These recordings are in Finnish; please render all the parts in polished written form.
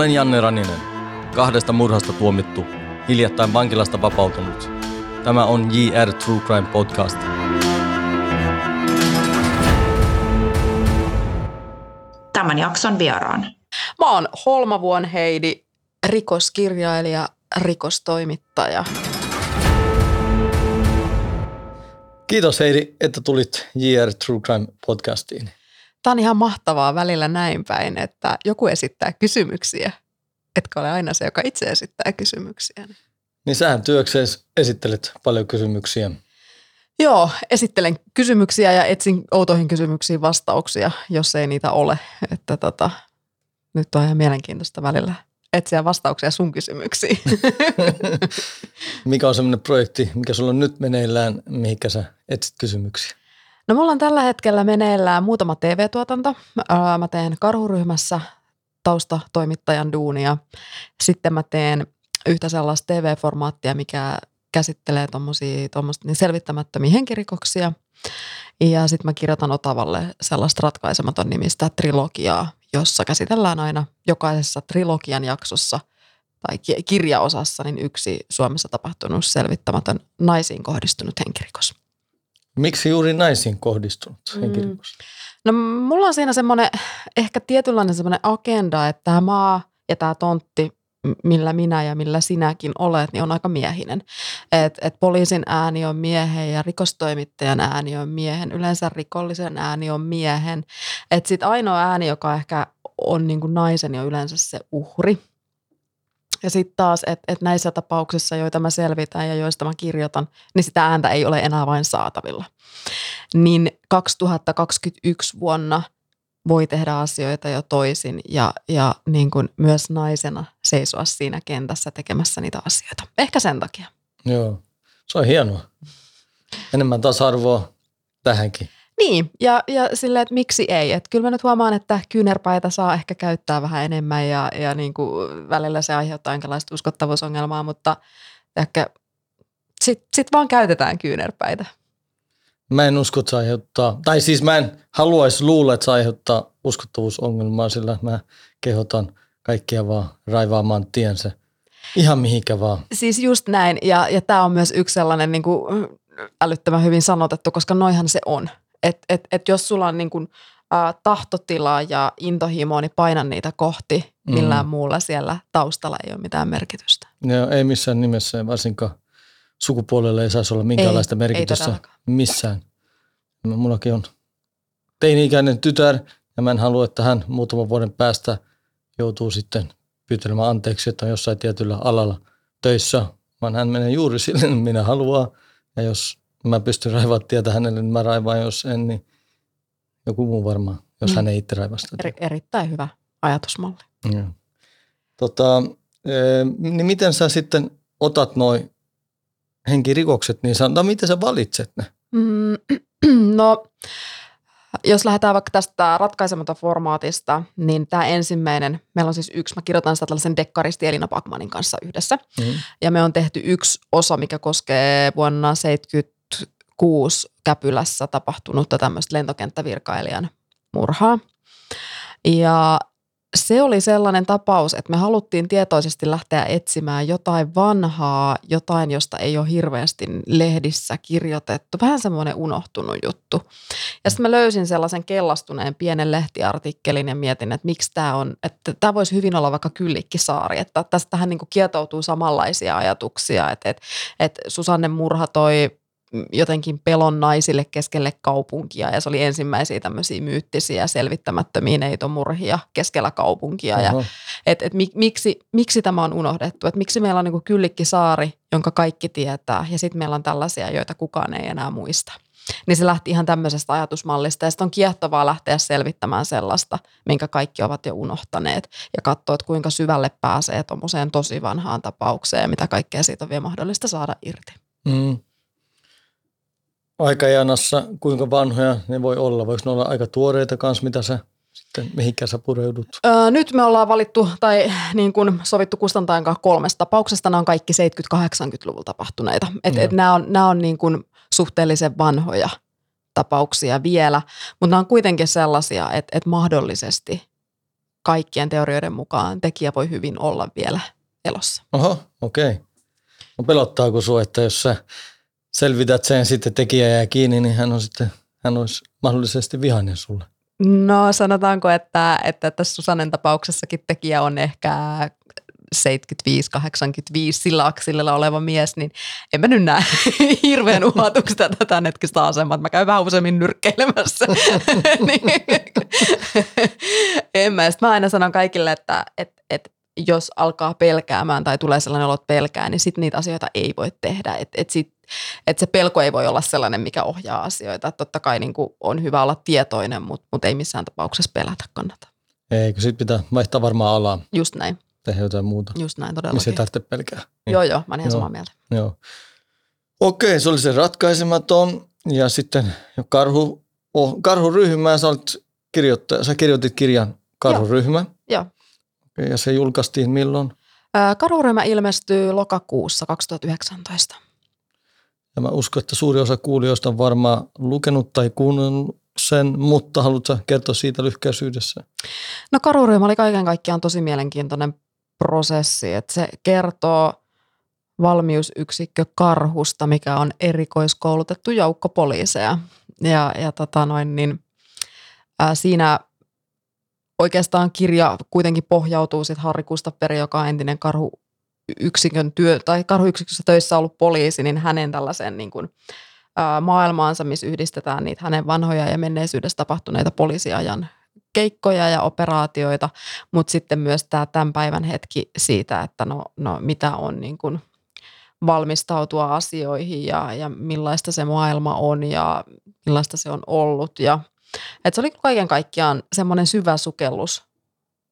Olen Janne Raninen, 2 murhasta tuomittu, hiljattain vankilasta vapautunut. Tämä on JR True Crime Podcast. Tämän jakson vieraan. Mä oon Holmavuon Heidi, rikoskirjailija, rikostoimittaja. Kiitos Heidi, että tulit JR True Crime Podcastiin. Tämä on ihan mahtavaa välillä näin päin, että joku esittää kysymyksiä, etkä ole aina se, joka itse esittää kysymyksiä. Niin sähän työksesi esittelet paljon kysymyksiä. Joo, esittelen kysymyksiä ja etsin outoihin kysymyksiin vastauksia, jos ei niitä ole. Että nyt on ihan mielenkiintoista välillä etsiä vastauksia sun kysymyksiin. Mikä on semmoinen projekti, mikä sulla on nyt meneillään, mihinkä sä etsit kysymyksiä? No me ollaan tällä hetkellä meneillään muutama TV-tuotanto. Mä teen Karhuryhmässä taustatoimittajan duunia. Sitten mä teen yhtä sellaista TV-formaattia, mikä käsittelee tuommoisia selvittämättömiä henkirikoksia. Ja sitten mä kirjoitan Otavalle sellaista ratkaisematon nimistä trilogiaa, jossa käsitellään aina jokaisessa trilogian jaksossa tai kirjaosassa niin yksi Suomessa tapahtunut selvittämätön naisiin kohdistunut henkirikos. Miksi juuri naisiin kohdistunut henkirikos? No mulla on siinä semmoinen ehkä tietynlainen semmoinen agenda, että tämä maa ja tämä tontti, millä minä ja millä sinäkin olet, niin on aika miehinen. Et poliisin ääni on miehen ja rikostoimittajan ääni on miehen, yleensä rikollisen ääni on miehen. Että sit ainoa ääni, joka ehkä on niinku naisen, on yleensä se uhri. Ja sitten taas, että näissä tapauksissa, joita mä selvitän ja joista mä kirjoitan, niin sitä ääntä ei ole enää vain saatavilla. Niin 2021 vuonna voi tehdä asioita jo toisin ja niin kuin myös naisena seisoa siinä kentässä tekemässä niitä asioita. Ehkä sen takia. Joo, se on hienoa. Enemmän tasa-arvoa tähänkin. Niin, ja silleen, että miksi ei. Että kyllä mä nyt huomaan, että kyynärpäitä saa ehkä käyttää vähän enemmän ja niin kuin välillä se aiheuttaa jonkinlaista uskottavuusongelmaa, mutta ehkä sit vaan käytetään kyynärpäitä. Mä en usko, että se aiheuttaa, tai siis mä en haluaisi luulla, että se aiheuttaa uskottavuusongelmaa, sillä mä kehotan kaikkia vaan raivaamaan tiensä ihan mihinkä vaan. Siis just näin, ja tää on myös yksi sellainen niin kuin älyttömän hyvin sanotettu, koska noihan se on. Et jos sulla on niin kun, tahtotilaa ja intohimoa, niin paina niitä kohti. Millään muulla siellä taustalla ei ole mitään merkitystä. No, ei missään nimessä, varsinkaan sukupuolelle ei saisi olla minkäänlaista merkitystä missään. Mullakin on teini-ikäinen tytär ja mä en halua, että hän muutaman vuoden päästä joutuu sitten pyytelemään anteeksi, että on jossain tietyllä alalla töissä, vaan hän menee juuri sille, minä haluaa ja jos mä pystyn raivaamaan tietä hänelle, niin mä raivaan, jos en, niin joku muu varmaan, jos hän ei itse raivasta. Erittäin hyvä ajatusmalli. Ja. Niin miten sä sitten otat noi henkirikokset, niin sanotaan, miten sä valitset ne? No, jos lähdetään vaikka tästä ratkaisematon formaatista, niin tämä ensimmäinen, meillä on siis yksi, mä kirjoitan sitä tällaisen dekkaristi Elina Parkmanin kanssa yhdessä, ja me on tehty yksi osa, mikä koskee vuonna 70 Kuusi Käpylässä tapahtunutta tämmöistä lentokenttävirkailijan murhaa. Ja se oli sellainen tapaus, että me haluttiin tietoisesti lähteä etsimään jotain vanhaa, jotain, josta ei ole hirveästi lehdissä kirjoitettu. Vähän semmoinen unohtunut juttu. Ja sitten mä löysin sellaisen kellastuneen pienen lehtiartikkelin ja mietin, että miksi tämä on, että tämä voisi hyvin olla vaikka Kyllikkisaari. Että tästähän niin kuin kietoutuu samanlaisia ajatuksia, että Susanne murha toi jotenkin pelon naisille keskelle kaupunkia ja se oli ensimmäisiä tämmöisiä myyttisiä selvittämättömiä neitomurhia keskellä kaupunkia. Ja miksi tämä on unohdettu, että miksi meillä on niin kuin Kyllikkisaari, jonka kaikki tietää ja sitten meillä on tällaisia, joita kukaan ei enää muista. Niin se lähti ihan tämmöisestä ajatusmallista ja sitten on kiehtovaa lähteä selvittämään sellaista, minkä kaikki ovat jo unohtaneet ja katsoa, että kuinka syvälle pääsee tuommoiseen tosi vanhaan tapaukseen ja mitä kaikkea siitä on vielä mahdollista saada irti. Aikajanassa, kuinka vanhoja ne voi olla? Voiko ne olla aika tuoreita kanssa, mitä sä sitten, mihinkä sä pureudut? Nyt me ollaan valittu tai niin kuin sovittu kustantajan kanssa 3 tapauksesta. Nämä on kaikki 70-80-luvulla tapahtuneita. Nämä on niin kuin suhteellisen vanhoja tapauksia vielä, mutta nämä on kuitenkin sellaisia, että mahdollisesti kaikkien teorioiden mukaan tekijä voi hyvin olla vielä elossa. Oho, okei. Okay. No pelottaako sinua, että jos sä selvität sen sitten tekijä jää kiinni, niin hän olisi mahdollisesti vihainen sulle? No sanotaanko, että tässä Susannen tapauksessakin tekijä on ehkä 75-85 sillä aksillella oleva mies, niin en mä nyt näe hirveän uhatuksi tätä tämän hetkistä asemaa. Mä käyn vähän useammin nyrkkeilemässä. En mä. Sitten mä aina sanon kaikille, että jos alkaa pelkäämään tai tulee sellainen olo, että pelkää, niin sitten niitä asioita ei voi tehdä. Että se pelko ei voi olla sellainen, mikä ohjaa asioita. Et totta kai niin kuin on hyvä olla tietoinen, mutta ei missään tapauksessa pelätä kannata. Eikö sitten pitää vaihtaa varmaan alaa? Just näin. Tehdä jotain muuta. Just näin, todellakin. Missä ei tarvitse pelkää. Niin. Joo, mä oon ihan samaa mieltä. Joo. Okei, se oli se ratkaisematon. Ja sitten karhuryhmää, sä kirjoitit kirjan Karhuryhmä. Joo. Ja se julkaistiin milloin? Karhuryhmä ilmestyy lokakuussa 2019. Ja mä uskon, että suuri osa kuulijoista on varmaan lukenut tai kuunnellut sen, mutta haluatko kertoa siitä lyhkäisyydessä? No Karhuryhmä oli kaiken kaikkiaan tosi mielenkiintoinen prosessi, että se kertoo valmiusyksikkö Karhusta, mikä on erikoiskoulutettu joukko poliiseja. Ja siinä oikeastaan kirja kuitenkin pohjautuu sitten Harri Kustaperi, joka on entinen karhuyksikössä töissä ollut poliisi, niin hänen tällaiseen niin kuin maailmaansa, missä yhdistetään niitä hänen vanhoja ja menneisyydessä tapahtuneita poliisiajan keikkoja ja operaatioita, mutta sitten myös tämän päivän hetki siitä, että mitä on niin kuin valmistautua asioihin ja millaista se maailma on ja millaista se on ollut. Et se oli kaiken kaikkiaan semmoinen syvä sukellus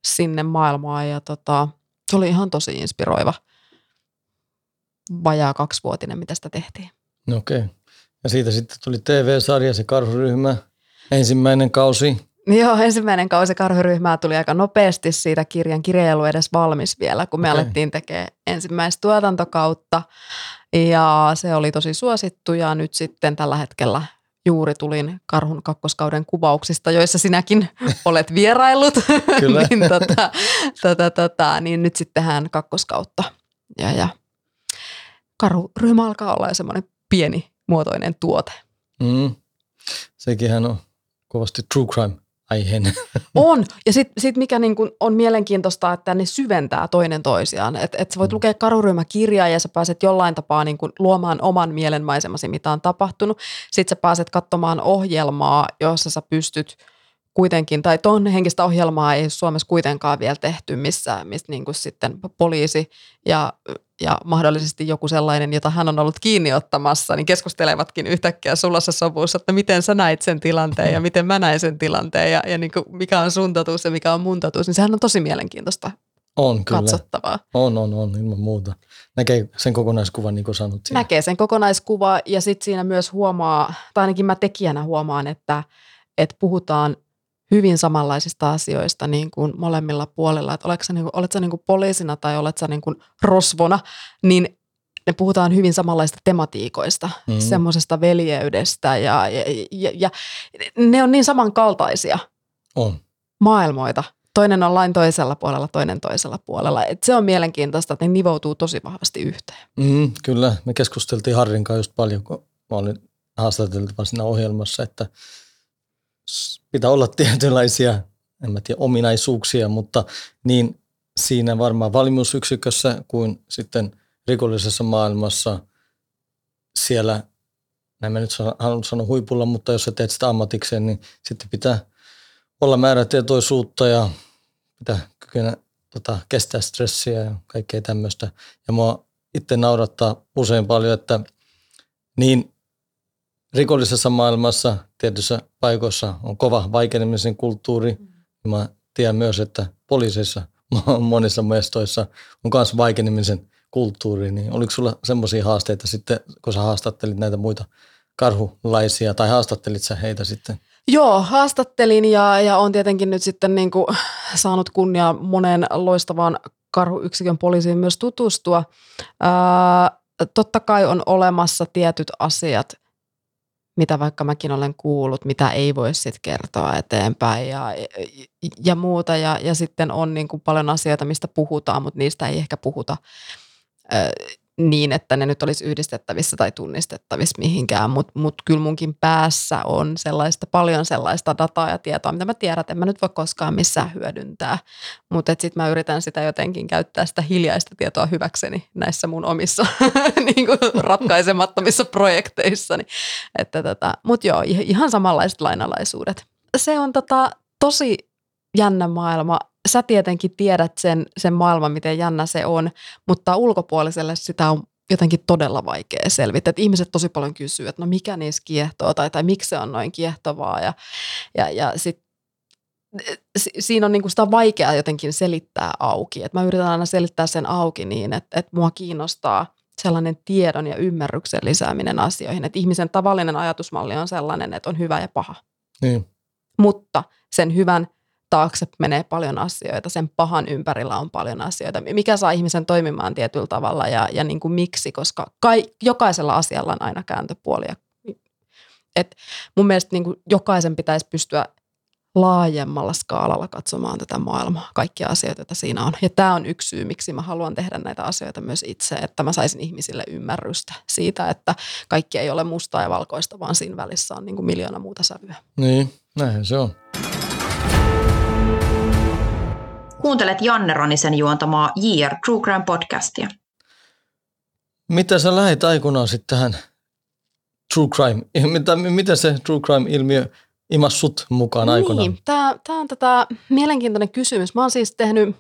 sinne maailmaan ja se oli ihan tosi inspiroiva vajaa 2-vuotinen, mitä sitä tehtiin. Okei. Ja siitä sitten tuli TV-sarja, se Karhuryhmä, ensimmäinen kausi. Joo, ensimmäinen kausi Karhuryhmää tuli aika nopeasti siitä kirjan. Kirja ei ollut edes valmis vielä, kun me alettiin tekemään ensimmäistä tuotantokautta. Ja se oli tosi suosittu ja nyt sitten tällä hetkellä juuri tulin Karhun kakkoskauden kuvauksista, joissa sinäkin olet vieraillut. Kyllä. niin nyt sittenhän kakkoskautta. Ja Karhuryhmä alkaa olla semmoinen pieni muotoinen tuote. Mm. Sekinhän on kovasti true crime aiheena. On. Ja sit mikä niin kun on mielenkiintoista, että ne syventää toinen toisiaan. Että sä voit lukea Karhuryhmä-kirjaa ja sä pääset jollain tapaa niin kun luomaan oman mielenmaisemasi, mitä on tapahtunut. Sitten sä pääset katsomaan ohjelmaa, jossa sä pystyt kuitenkin, tai ton henkistä ohjelmaa ei Suomessa kuitenkaan vielä tehty, missä niin kun sitten poliisi ja mahdollisesti joku sellainen, jota hän on ollut kiinni ottamassa, niin keskustelevatkin yhtäkkiä sulassa sovussa, että miten sä näit sen tilanteen ja miten mä näin sen tilanteen ja niin kuin mikä on sun totuus ja mikä on mun totuus, niin sehän on tosi mielenkiintoista katsottavaa. On, ilman muuta. Näkee sen kokonaiskuvan, niin kuin sanot siinä. Näkee sen kokonaiskuva ja sitten siinä myös huomaa, tai ainakin mä tekijänä huomaan, että puhutaan hyvin samanlaisista asioista niin kuin molemmilla puolilla, että olet sä niin kuin poliisina tai olet sä niin kuin rosvona, niin ne puhutaan hyvin samanlaisista tematiikoista, semmoisesta veljeydestä ja ne on niin samankaltaisia maailmoita. Toinen on lain toisella puolella, toinen toisella puolella. Et se on mielenkiintoista, että ne nivoutuu tosi vahvasti yhteen. Kyllä, me keskusteltiin Harrin kanssa just paljon, kun mä olin haastateltava siinä ohjelmassa, että pitää olla tietynlaisia, en mä tiedä, ominaisuuksia, mutta niin siinä varmaan valmiusyksikössä kuin sitten rikollisessa maailmassa siellä, näin mä nyt haluan sanoa huipulla, mutta jos sä teet sitä ammatikseen, niin sitten pitää olla määrätietoisuutta ja pitää kykenä kestää stressiä ja kaikkea tämmöistä. Ja mua itse naurattaa usein paljon, että niin rikollisessa maailmassa tietyissä paikoissa on kova vaikenemisen kulttuuri. Mä tiedän myös, että poliisissa monissa mestoissa on myös vaikenemisen kulttuuri. Niin oliko sulla semmoisia haasteita sitten, kun sä haastattelit näitä muita karhulaisia tai haastattelit sä heitä sitten? Joo, haastattelin ja on tietenkin nyt sitten niin kuin saanut kunniaa monen loistavaan karhuyksikön poliisiin myös tutustua. Totta kai on olemassa tietyt asiat, mitä vaikka mäkin olen kuullut, mitä ei voi sitten kertoa eteenpäin ja muuta. Ja sitten on niin kuin paljon asioita, mistä puhutaan, mutta niistä ei ehkä puhuta niin, että ne nyt olisi yhdistettävissä tai tunnistettavissa mihinkään. Mut kyllä munkin päässä on paljon sellaista dataa ja tietoa, mitä mä tiedän, että en mä nyt voi koskaan missään hyödyntää. Mutta sitten mä yritän sitä jotenkin käyttää sitä hiljaista tietoa hyväkseni näissä mun omissa niin kuin ratkaisemattomissa projekteissani. Mutta joo, ihan samanlaiset lainalaisuudet. Se on tosi jännä maailma. Sä tietenkin tiedät sen maailman, miten jännä se on, mutta ulkopuoliselle sitä on jotenkin todella vaikea selvittää. Et ihmiset tosi paljon kysyy, että no mikä niissä kiehtoo tai miksi se on noin kiehtovaa. Ja sit, siinä on niinku sitä vaikeaa jotenkin selittää auki. Et mä yritän aina selittää sen auki niin, että mua kiinnostaa sellainen tiedon ja ymmärryksen lisääminen asioihin. Et ihmisen tavallinen ajatusmalli on sellainen, että on hyvä ja paha. Niin. Mutta sen hyvän taakse menee paljon asioita, sen pahan ympärillä on paljon asioita. Mikä saa ihmisen toimimaan tietyllä tavalla ja niin kuin miksi, koska jokaisella asialla on aina kääntöpuolia. Et mun mielestä niin kuin jokaisen pitäisi pystyä laajemmalla skaalalla katsomaan tätä maailmaa, kaikkia asioita, joita siinä on. Ja tämä on yksi syy, miksi mä haluan tehdä näitä asioita myös itse, että mä saisin ihmisille ymmärrystä siitä, että kaikki ei ole mustaa ja valkoista, vaan siinä välissä on niin kuin miljoona muuta sävyä. Niin, näinhän se on. Kuuntelet Janne Ranisen juontamaa JR True Crime Podcastia. Mitä sä lähit aikunaan sitten tähän True Crime? Mitä se True Crime-ilmiö imasi sut mukaan aikunaan? Niin, tämä on mielenkiintoinen kysymys. Mä oon siis tehnyt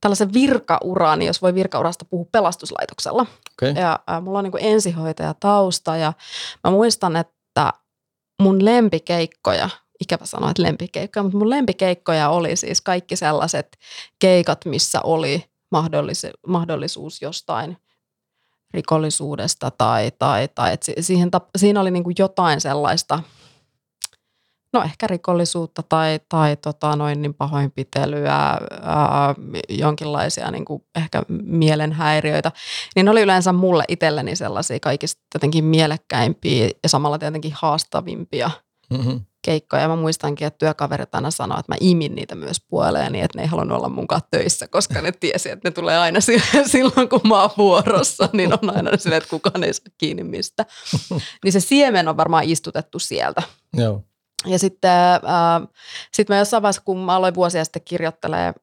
tällaisen virkaurani, jos voi virkaurasta puhua, pelastuslaitoksella. Okay. Ja mulla on niin kuin ensihoitajatausta ja mä muistan, että mun lempikeikkoja, ikävä sanoa, että lempikeikkoja, mutta mun lempikeikkoja oli siis kaikki sellaiset keikat, missä oli mahdollisuus jostain rikollisuudesta tai että siinä oli niin kuin jotain sellaista, no ehkä rikollisuutta tai pahoinpitelyä, jonkinlaisia niin kuin ehkä mielenhäiriöitä, niin ne oli yleensä mulle itselleni sellaisia kaikista jotenkin mielekkäimpiä ja samalla tietenkin haastavimpia. Mm-hmm. Keikkoja. Ja mä muistankin, että työkaverit aina sanoo, että mä imin niitä myös puoleeni, että ne ei halunnut olla munkaan töissä, koska ne tiesi, että ne tulee aina silloin, kun mä oon vuorossa, niin on aina silleen, että kukaan ei saa kiinni mistä. Niin se siemen on varmaan istutettu sieltä. Joo. Ja sitten mä jossain vaiheessa, kun mä aloin vuosia sitten kirjoittelemaan,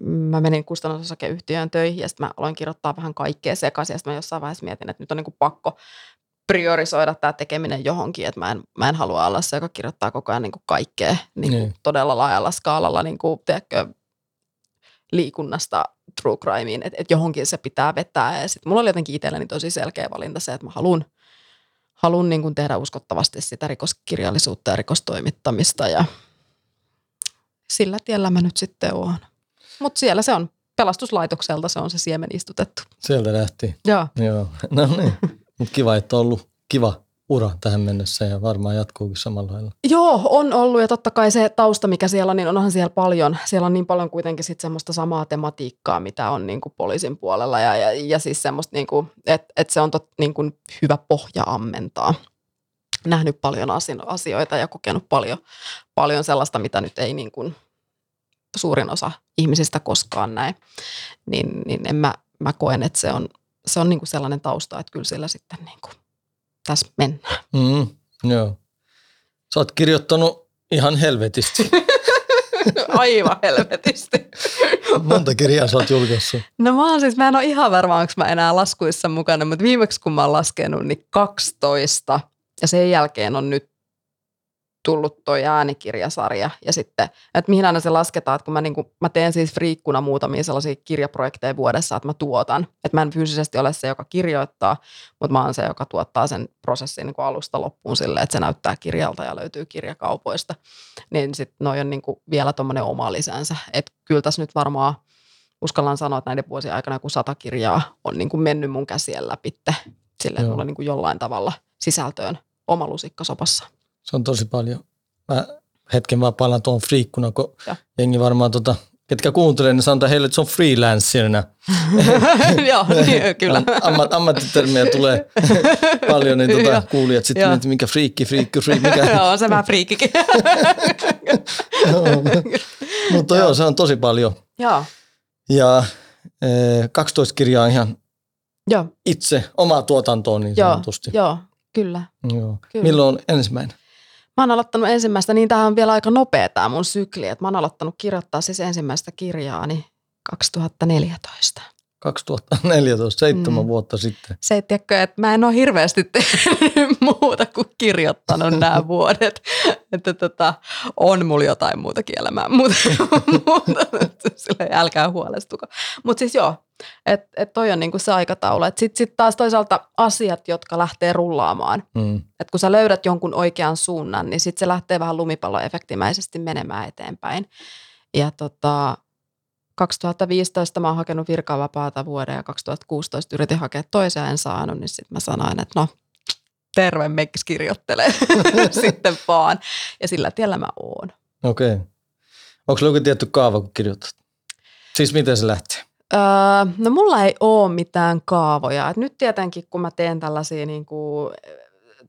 mä menin kustannusosakeyhtiöön töihin ja sitten mä aloin kirjoittaa vähän kaikkea sekaisin ja sitten mä jossain vaiheessa mietin, että nyt on niin kuin pakko priorisoida tämä tekeminen johonkin, että mä en halua olla se, joka kirjoittaa koko ajan niin kuin kaikkea niin kuin todella laajalla skaalalla niin kuin, tiedätkö, liikunnasta true crimeen, että johonkin se pitää vetää. Ja sitten mulla oli jotenkin itselleni tosi selkeä valinta se, että mä haluan niin kuin tehdä uskottavasti sitä rikoskirjallisuutta ja rikostoimittamista ja sillä tiellä mä nyt sitten oon. Mutta siellä se on. Pelastuslaitokselta se on se siemen istutettu. Sieltä lähti. Joo. No niin. Mutta kiva, että on ollut kiva ura tähän mennessä ja varmaan jatkuukin samalla lailla. Joo, on ollut ja totta kai se tausta, mikä siellä on, niin onhan siellä paljon. Siellä on niin paljon kuitenkin sitten semmoista samaa tematiikkaa, mitä on niin kuin poliisin puolella ja siis semmoista, niin kuin, että se on niin kuin hyvä pohja ammentaa. Nähnyt paljon asioita ja kokenut paljon sellaista, mitä nyt ei niin kuin suurin osa ihmisistä koskaan näe, niin mä koen, että se on niinku sellainen tausta, että kyllä sillä sitten niinku tässä mennään. Joo. Sä oot kirjoittanut ihan helvetisti. Aivan helvetisti. Monta kirjaa sä oot julkaissut? No mä en ole ihan varma, onko mä enää laskuissa mukana, mutta viimeksi kun mä oon laskenut, niin 12. Ja sen jälkeen on nyt tullut toi äänikirjasarja ja sitten, että mihin aina se lasketaan, että kun mä teen siis friikkuna muutamia sellaisia kirjaprojekteja vuodessa, että mä tuotan, että mä en fyysisesti ole se, joka kirjoittaa, mutta mä oon se, joka tuottaa sen prosessin niin kuin alusta loppuun silleen, että se näyttää kirjalta ja löytyy kirjakaupoista, niin sitten noi on niin kuin vielä tommoinen oma lisänsä, että kyllä tässä nyt varmaan uskallan sanoa, että näiden vuosien aikana joku 100 kirjaa on niin kuin mennyt mun käsien läpi silleen, että mulla on niin kuin jollain tavalla sisältöön oma lusikka sopassa. Se on tosi paljon. Mä hetken vaan palaan tuohon friikkuna, kun jengi varmaan ketkä kuuntelee, niin sanotaan heille, että se on freelancerina. Joo, niin, kyllä. Ammattitermiä tulee paljon, niin kuulijat sitten, että mikä friikki. Joo, se vähän friikkikin. Mutta joo, se on tosi paljon. Joo. Ja 12 kirjaa ihan itse, omaa tuotantoon niin sanotusti. Joo, kyllä. Milloin on ensimmäinen? Mä oon aloittanut ensimmäistä, niin tämähän on vielä aika nopea tämä mun sykli, että mä oon aloittanut kirjoittaa siis ensimmäistä kirjaani 2014. 2014, 7 vuotta sitten. Se ei tiedäkö, että mä en ole hirveästi tehnyt muuta kuin kirjoittanut nämä vuodet. Että on mulla jotain muutakin elämää, mutta silleen älkää huolestuko. Mutta siis joo, että toi on niinku se aikataulu. Sitten taas toisaalta asiat, jotka lähtee rullaamaan. Että kun sä löydät jonkun oikean suunnan, niin sitten se lähtee vähän lumipalloefektimäisesti menemään eteenpäin. Ja 2015 mä oon hakenut virkavapaata vuoden ja 2016 yritin hakea toiseen, en saanut, niin sitten mä sanoin, että no terve mekkis kirjoittelee sitten vaan. Ja sillä tiellä mä oon. Okei. Okay. Onko sulla jokin tietty kaava, kun kirjoitat? Siis miten se lähtee? No mulla ei ole mitään kaavoja. Et nyt tietenkin, kun mä teen tällaisia niin kuin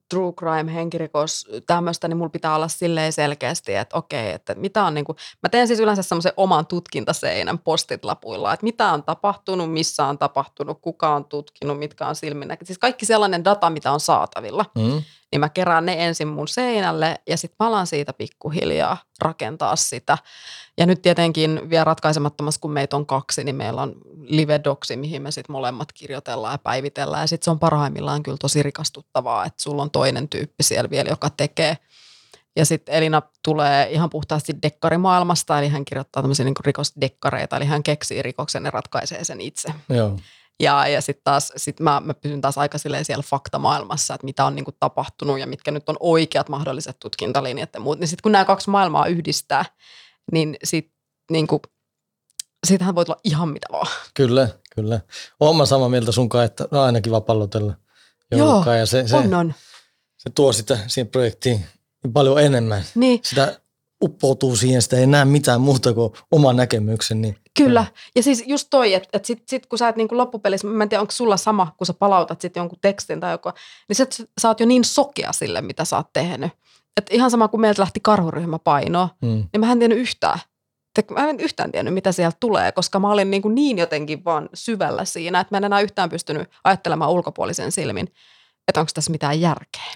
true crime, henkirikos, tämmöistä, niin mulla pitää olla silleen selkeästi, että okei, että mitä on niin kuin, mä teen siis yleensä semmoisen oman tutkintaseinän postitlapuilla, että mitä on tapahtunut, missä on tapahtunut, kuka on tutkinut, mitkä on silminnä. Siis kaikki sellainen data, mitä on saatavilla, niin mä kerään ne ensin mun seinälle ja sit mä alan siitä pikkuhiljaa rakentaa sitä. Ja nyt tietenkin vielä ratkaisemattomassa, kun meitä on 2, niin meillä on live-doksi, mihin me sitten molemmat kirjoitellaan ja päivitellään. Ja sitten se on parhaimmillaan kyllä tosi rikastuttavaa, että sulla on toinen tyyppi siellä vielä, joka tekee. Ja sitten Elina tulee ihan puhtaasti dekkarimaailmasta, eli hän kirjoittaa tämmöisiä niin kuin rikosdekkareita, eli hän keksii rikoksen ja ratkaisee sen itse. Joo. Ja sitten taas mä pysyn taas aika silleen siellä faktamaailmassa, että mitä on niin kuin tapahtunut ja mitkä nyt on oikeat mahdolliset tutkintalinjat ja muut. Niin sitten kun nämä 2 maailmaa yhdistää, niin siitähän voi tulla ihan mitä vaan. Kyllä. Oon mä samaa mieltä sunkaan, että on aina kiva pallotella joulukaan. Ja se tuo sitä siihen projektiin paljon enemmän. Niin. Sitä uppoutuu siihen, sitä ei näe mitään muuta kuin oman näkemyksen. Niin. Kyllä. Ja siis just toi, että sit kun sä et niinku loppupelissä, mä en tiedä onko sulla sama, kun sä palautat sit jonkun tekstin tai joku, niin sä oot jo niin sokea sille, mitä sä oot tehnyt. Että ihan sama kuin meiltä lähti Karhuryhmä painoa, niin mä en tiennyt yhtään. Mä en yhtään tiennyt, mitä sieltä tulee, koska mä olin niin jotenkin vaan syvällä siinä, että mä en enää yhtään pystynyt ajattelemaan ulkopuolisen silmin, että onko tässä mitään järkeä.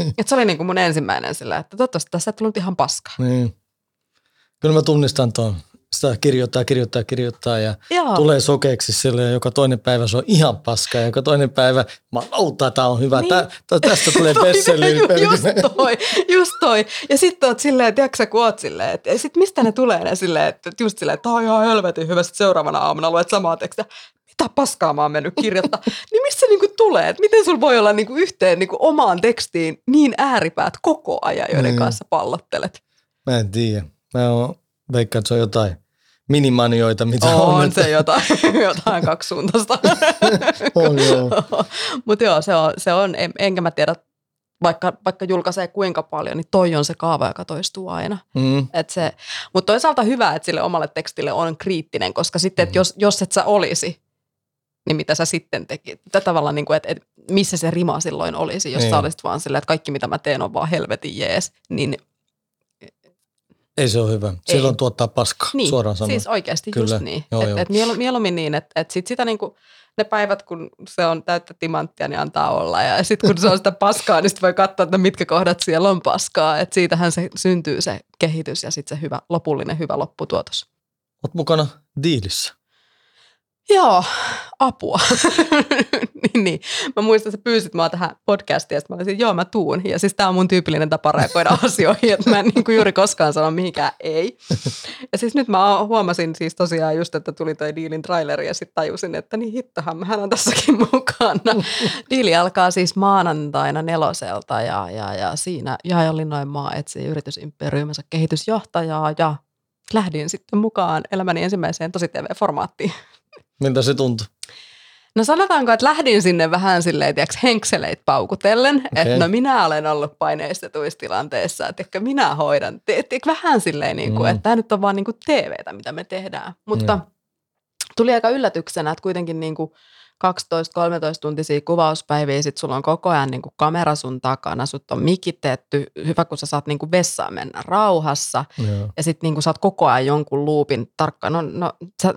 Että se oli niin kuin mun ensimmäinen sillä, että toivottavasti tässä ei tullut ihan paskaa. Niin. Kyllä mä tunnistan tuon. Sitä kirjoittaa ja tulee sokeeksi silleen, joka toinen päivä se on ihan paskaa, joka toinen päivä tää on hyvä, niin. Tästä tulee bestselleri. Just toi. Ja sitten oot silleen, tiedätkö kun oot silleen, että sit mistä ne tulee ne silleen, että just silleen, että on ihan helvetin hyvä, sit seuraavana aamuna luet samaa tekstiä. Mitä paskaa mä oon mennyt kirjoittaa? Niin missä niinku tulee? Et miten sulla voi olla niinku yhteen niinku omaan tekstiin niin ääripäät koko ajan, joiden kanssa pallottelet? Mä en tiedä. Mä oon veikkaan, että se on jotain minimanioita, mitä on. On se jotain kaksisuuntaista. On joo. Mutta joo, se on, enkä mä tiedä, vaikka julkaisee kuinka paljon, niin toi on se kaava, joka toistuu aina. Mutta toisaalta hyvä, että sille omalle tekstille on kriittinen, koska sitten, että jos et sä olisi, niin mitä sä sitten tekit? Tätä tavalla, niin että missä se rima silloin olisi, jos sä olisit vaan silleen, että kaikki mitä mä teen on vaan helvetin jees, niin ei se ole hyvä. Silloin tuottaa paskaa, niin, suoraan sanoen. Siis oikeasti kyllä. Just niin. Et mieluummin niin, että sit sitä niinku, ne päivät, kun se on täyttä timanttia, niin antaa olla. Ja sitten kun se on sitä paskaa, niin sit voi katsoa, että mitkä kohdat siellä on paskaa. Että siitähän se syntyy se kehitys ja sitten se hyvä, lopullinen hyvä lopputuotos. Oot mukana diilissä. Joo, apua. Niin. Mä muistan, että sä pyysit mua tähän podcastiin ja sitten mä olisin, joo mä tuun. Ja siis tää on mun tyypillinen tapa reagoida asioihin, että mä en niin kuin juuri koskaan sano mihinkään ei. Ja siis nyt mä huomasin siis tosiaan just, että tuli toi diilin traileri ja sitten tajusin, että niin hittohan mähän on tässäkin mukana. Diili alkaa siis maanantaina 4:00 ja siinä Jai Linnoinmaa etsii yritysimperiuminsa kehitysjohtajaa ja lähdin sitten mukaan elämäni ensimmäiseen tosi TV-formaattiin. Miltä se tuntui? No sanotaanko, että lähdin sinne vähän silleen, tiiäks, henkseleitä paukutellen, okay. Että no minä olen ollut paineistetuissa tilanteissa, että minä hoidan, vähän silleen, niin kuin, että tämä nyt on vaan niin kuin TVtä, mitä me tehdään. Mutta tuli aika yllätyksenä, että kuitenkin niin kuin 12-13 tuntisia kuvauspäiviä, sit sulla on koko ajan niin kuin kamera sun takana, sut on mikitetty, hyvä kun sä saat niin kuin vessaan mennä rauhassa, ja sit niin kuin saat koko ajan jonkun loopin tarkkaan,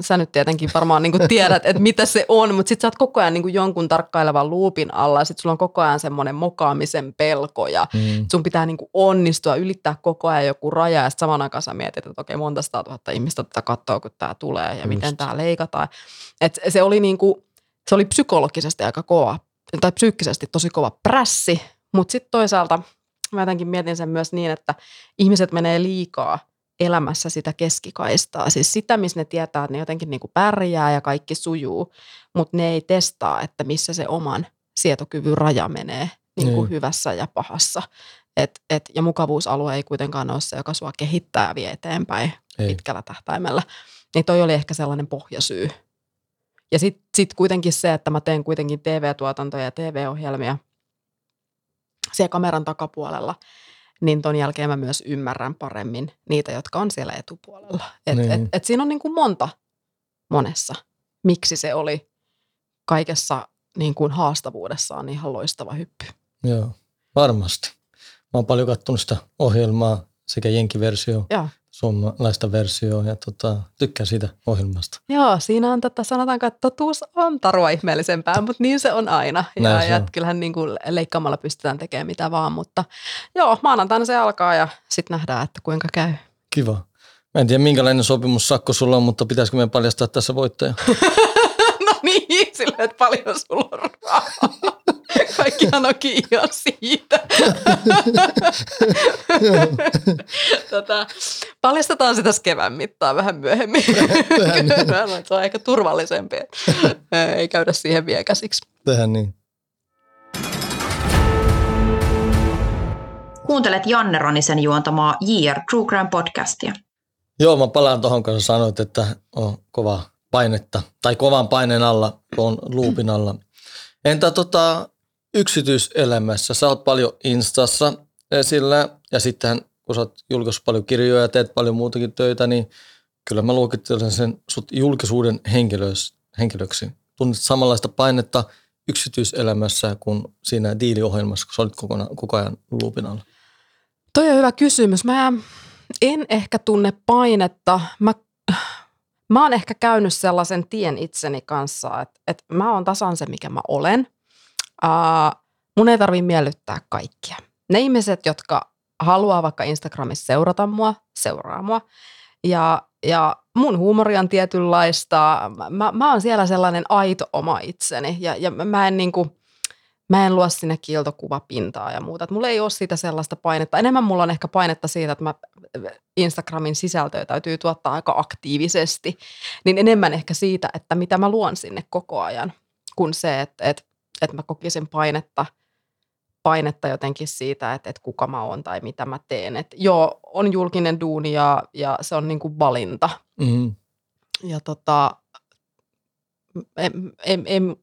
sä nyt tietenkin varmaan niin kuin tiedät, että mitä se on, mutta sit sä oot koko ajan niin kuin jonkun tarkkailevan loopin alla, sit sulla on koko ajan semmoinen mokaamisen pelko, ja sun pitää niin kuin onnistua, ylittää koko ajan joku raja, ja sit samaan aikaan sä mietit, että okei, monta 100 000 ihmistä tätä katsoo, kun tää tulee, ja miten tää leikataan, että se oli niin kuin se oli psykologisesti aika kova, tai psyykkisesti tosi kova prässi, mutta sitten toisaalta mä jotenkin mietin sen myös niin, että ihmiset menee liikaa elämässä sitä keskikaistaa. Siis sitä, missä ne tietää, että ne jotenkin niinku pärjää ja kaikki sujuu, mutta ne ei testaa, että missä se oman sietokyvyn raja menee niinku hyvässä ja pahassa. Ja mukavuusalue ei kuitenkaan ole se, joka sua kehittää ja vie eteenpäin pitkällä tähtäimellä. Niin toi oli ehkä sellainen pohjasyy. Ja sit kuitenkin se, että mä teen kuitenkin TV-tuotantoja ja TV-ohjelmia siellä kameran takapuolella, niin ton jälkeen mä myös ymmärrän paremmin niitä, jotka on siellä etupuolella. Et siinä on niin kuin monessa, miksi se oli kaikessa niin kuin haastavuudessaan ihan loistava hyppy. Joo, varmasti. Mä oon paljon kattonut sitä ohjelmaa, sekä jenkiversio. Joo. Suomalaista versioa ja tykkään siitä ohjelmasta. Joo, siinä on sanotaanko, että totuus on tarua ihmeellisempää, mutta niin se on aina. Ja kyllähän niin kuin leikkaamalla pystytään tekemään mitä vaan, mutta joo, maanantaina se alkaa ja sitten nähdään, että kuinka käy. Kiva. Mä en tiedä minkälainen sopimussakko sulla on, mutta pitäisikö meidän paljastaa tässä voittaja? No niin, silleen, että paljon sulla on rahaa. Kaikkihan on kiinni siitä. Paljastetaan sitä kevään mittaan vähän myöhemmin. Se on ehkä turvallisempi. Ei käydä siihen vielä käsiksi. Tehän niin. Kuuntelet Janne Ranisen juontamaa JR True Crime Podcastia. Joo, mä palaan tuohon, kun sanoit, että on kovaa painetta. Tai kovan paineen alla, kun on luupin alla. Entä yksityiselämässä? Sä oot paljon Instassa esillä ja sitten kun sä oot julkaissut paljon kirjoja ja teet paljon muutakin töitä, niin kyllä mä luokittelen sen sut julkisuuden henkilöksi. Tunnet samanlaista painetta yksityiselämässä kuin siinä diiliohjelmassa, kun sä olit koko ajan luupin alla. Toi on hyvä kysymys. Mä en ehkä tunne painetta. Mä oon ehkä käynyt sellaisen tien itseni kanssa, että mä oon tasan se, mikä mä olen. Mun ei tarvitse miellyttää kaikkia. Ne ihmiset, jotka haluaa vaikka Instagramissa seurata mua, seuraa mua. Ja mun huumori on tietynlaista. Mä oon siellä sellainen aito oma itseni. Ja mä en luo sinne kiiltokuvapintaa ja muuta. Et mulla ei ole siitä sellaista painetta. Enemmän mulla on ehkä painetta siitä, että Instagramin sisältöä täytyy tuottaa aika aktiivisesti. Niin enemmän ehkä siitä, että mitä mä luon sinne koko ajan, kuin se, että mä kokisin painetta jotenkin siitä, että kuka mä oon tai mitä mä teen. Että joo, on julkinen duuni ja se on niinku valinta. Mm-hmm. Ja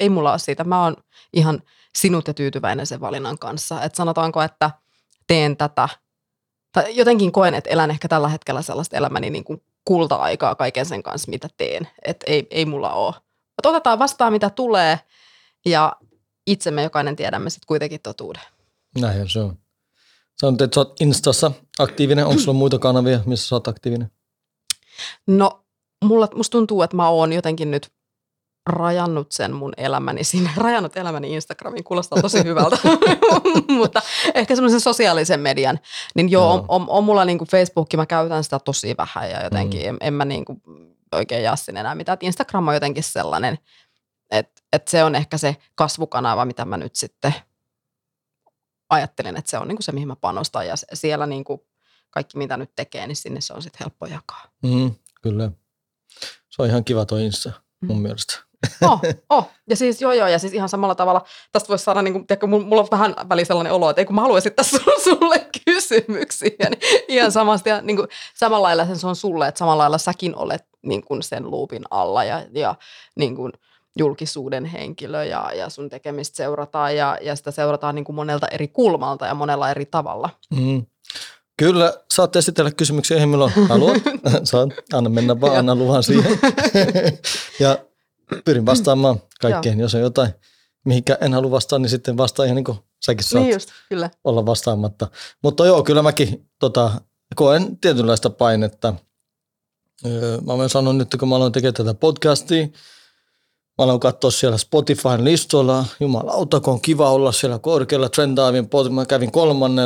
ei mulla ole siitä. Mä oon ihan sinut ja tyytyväinen sen valinnan kanssa. Että sanotaanko, että teen tätä. Tai jotenkin koen, että elän ehkä tällä hetkellä sellaista elämäni niin kuin kulta-aikaa kaiken sen kanssa, mitä teen. Että ei mulla ole. Mutta otetaan vastaan, mitä tulee ja itse me jokainen tiedämme sitten kuitenkin totuuden. Näinhän se on. Sanoit, että sä oot Instassa aktiivinen. Onko sulla muita kanavia, missä sä oot aktiivinen? No, musta tuntuu, että mä oon jotenkin nyt rajannut sen mun elämäni sinne. Rajannut elämäni Instagramiin. Kuulostaa tosi hyvältä. Mutta ehkä semmoisen sosiaalisen median. Niin joo, on mulla niinku Facebookki. Mä käytän sitä tosi vähän ja jotenkin en mä niinku oikein jaa sinne enää mitään. Instagram on jotenkin sellainen. Että se on ehkä se kasvukanava, mitä mä nyt sitten ajattelin, että se on niinku se, mihin mä panostan. Ja siellä niinku kaikki, mitä nyt tekee, niin sinne se on sitten helppo jakaa. Kyllä. Se on ihan kiva toi Insta, mun mielestä. Ja siis ja siis ihan samalla tavalla. Tästä voisi saada, niinku, tiedätkö, mulla on vähän väliin sellainen olo, että ei kun mä haluaisin tässä sulle kysymyksiä. Niin ihan samasti ja niinku, samalla lailla sen se on sulle, että samalla lailla säkin olet niinku, sen loopin alla ja niinku, julkisuuden henkilö ja sun tekemistä seurataan ja sitä seurataan niin kuin monelta eri kulmalta ja monella eri tavalla. Mm. Kyllä, saat esitellä kysymyksiä, eihän milloin haluat. Saat, anna mennä vaan, anna luvan siihen. Ja pyrin vastaamaan kaikkeen, jos on jotain, mihinkä en halua vastaa, niin sitten vastaa ihan niin kuin säkin saat olla vastaamatta. Mutta joo, kyllä mäkin koen tietynlaista painetta. Mä olen sanonut nyt, kun mä aloin tekemään tätä podcastia, mä aloin katsoa siellä Spotifyn listoilla, jumalauta, kun on kiva olla siellä korkealla trendaavien podcastilla. Mä kävin 3.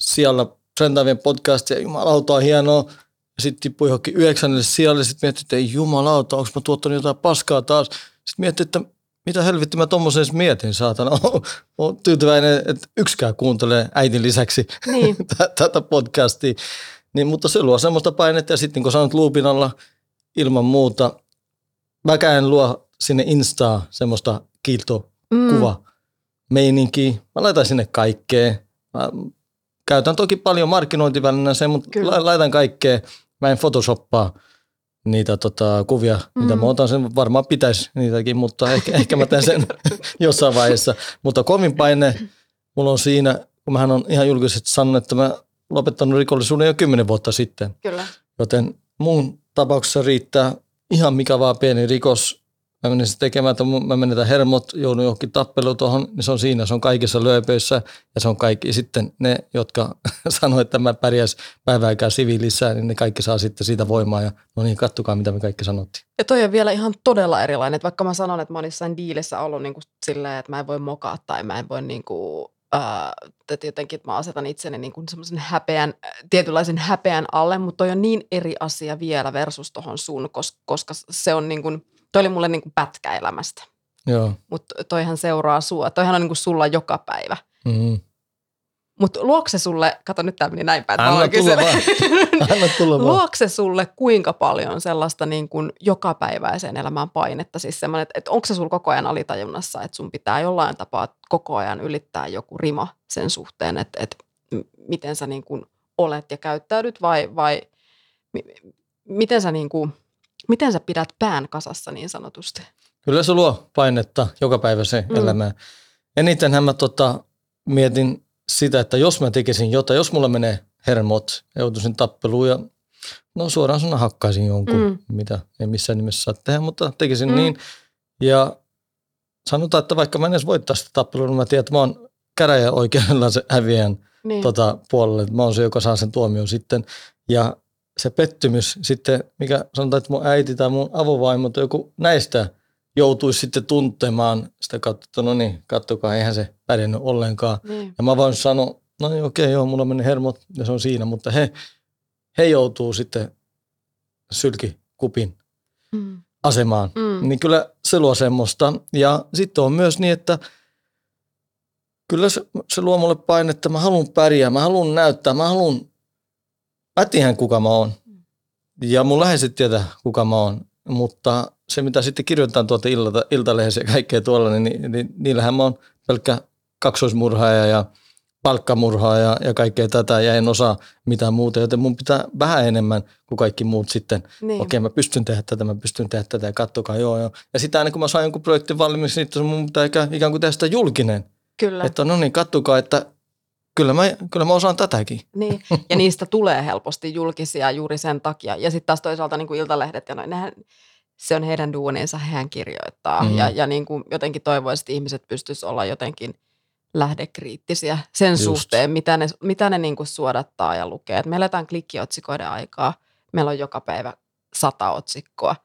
siellä trendaavien podcastia, jumalauta on hienoa. Sitten tippui johonkin 9. sijalle, sitten miettii, että ei jumalauta, onko mä tuottanut jotain paskaa taas. Sitten miettii, että mitä helvetti mä tommoisen mietin, saatana. Oon tyytyväinen, että yksikään kuuntelee äidin lisäksi tätä podcastia. Niin, mutta se luo semmoista painetta ja sitten kun sanot luupin alla ilman muuta, mäkään luo sinne Instaa semmoista kiiltokuva-meininkiä. Mä laitan sinne kaikkea. Mä käytän toki paljon markkinointivälineenä sen, mutta laitan kaikkea. Mä en photoshoppaa niitä kuvia, mitä mä otan sen. Varmaan pitäisi niitäkin, mutta ehkä mä teen sen jossain vaiheessa. Mutta kovin paine mulla on siinä, kun mähän on ihan julkisesti sanonut, että mä lopettanut rikollisuuden jo 10 vuotta sitten. Kyllä. Joten mun tapauksessa riittää ihan mikä vaan pieni rikos. Mä menen se tekemään, että mä menetän hermot, joudun johonkin tappeluun tuohon, niin se on siinä. Se on kaikissa lööpöissä ja se on kaikki. Sitten ne, jotka sanoo, että mä pärjäs päivääkään siviilissä, niin ne kaikki saa sitten siitä voimaa. Ja no niin, katsokaa mitä me kaikki sanottiin. Ja toi on vielä ihan todella erilainen. Että vaikka mä sanon, että mä oon jossain diilissä ollut niin kuin silleen, että mä en voi mokaa tai mä en voi niinku että jotenkin mä asetan itseni niin kuin semmoisen häpeän, tietynlaisen häpeän alle, mutta toi on niin eri asia vielä versus tohon sun, koska se on niin kuin, toi oli mulle niin kuin pätkä elämästä. Joo. Mutta toihan seuraa sua, toihan on niin kuin sulla joka päivä. Mm-hmm. Mutta luokse sulle, kato nyt tää meni näin päin, Anna tulla vaan. Luokse sulle kuinka paljon sellaista niin kuin jokapäiväiseen elämään painetta, siis semmoinen, että onko se sulla koko ajan alitajunnassa, että sun pitää jollain tapaa koko ajan ylittää joku rima sen suhteen, että miten sä niin kuin olet ja käyttäydyt vai miten sä niin kuin, miten sä pidät pään kasassa niin sanotusti? Kyllä se luo painetta jokapäiväiseen elämään. Enitenhän mä mietin sitä, että jos mä tekisin jotain, jos mulla menee hermot, joutuisin tappeluun ja no suoraan sanoen hakkaisin jonkun, mitä ei missään nimessä saa tehdä, mutta tekisin niin. Ja sanotaan, että vaikka mä en edes voittaa sitä tappelua, niin mä tiedän, että mä oon käräjäoikeudella se häviän puolelle. Mä oon se, joka saa sen tuomion sitten. Ja se pettymys sitten, mikä sanotaan, että mun äiti tai mun avovaimo tai joku näistä joutuisi sitten tuntemaan sitä kautta, että no niin, katsokaa, eihän se pärjännyt ollenkaan. Niin. Ja mä voin sanoa, no niin, okei, joo, mulla meni hermot ja se on siinä, mutta he joutuu sitten sylkikupin asemaan. Niin kyllä se luo semmoista. Ja sitten on myös niin, että kyllä se luo mulle painetta, mä haluan pärjää, mä haluan näyttää, mä tiedän kuka mä oon. Ja mun läheiset tietää kuka mä oon, mutta se, mitä sitten kirjoitetaan tuolta iltalehdessä ja kaikkea tuolla, niin niillähän mä oon pelkkä kaksoismurhaaja ja palkkamurhaaja ja kaikkea tätä ja en osaa mitään muuta, joten mun pitää vähän enemmän kuin kaikki muut sitten. Niin. Okei, mä pystyn tehdä tätä ja katsokaa, joo. Ja sitä aina kun mä saan jonkun projektin valmiiksi, niin mun pitää ikään kuin tehdä sitä julkinen. Kyllä. Että no niin, katsokaa, että Kyllä mä osaan tätäkin. Niin, ja niistä tulee helposti julkisia juuri sen takia. Ja sitten taas toisaalta niin kuin iltalehdet ja noin, se on heidän duuninsa, hehän kirjoittaa. Ja niin kuin jotenkin toivoisi, että ihmiset pystyisivät olla jotenkin lähdekriittisiä sen suhteen, mitä ne niin kuin suodattaa ja lukee. Et me eletään klikkiotsikoiden aikaa. Meillä on joka päivä 100 otsikkoa,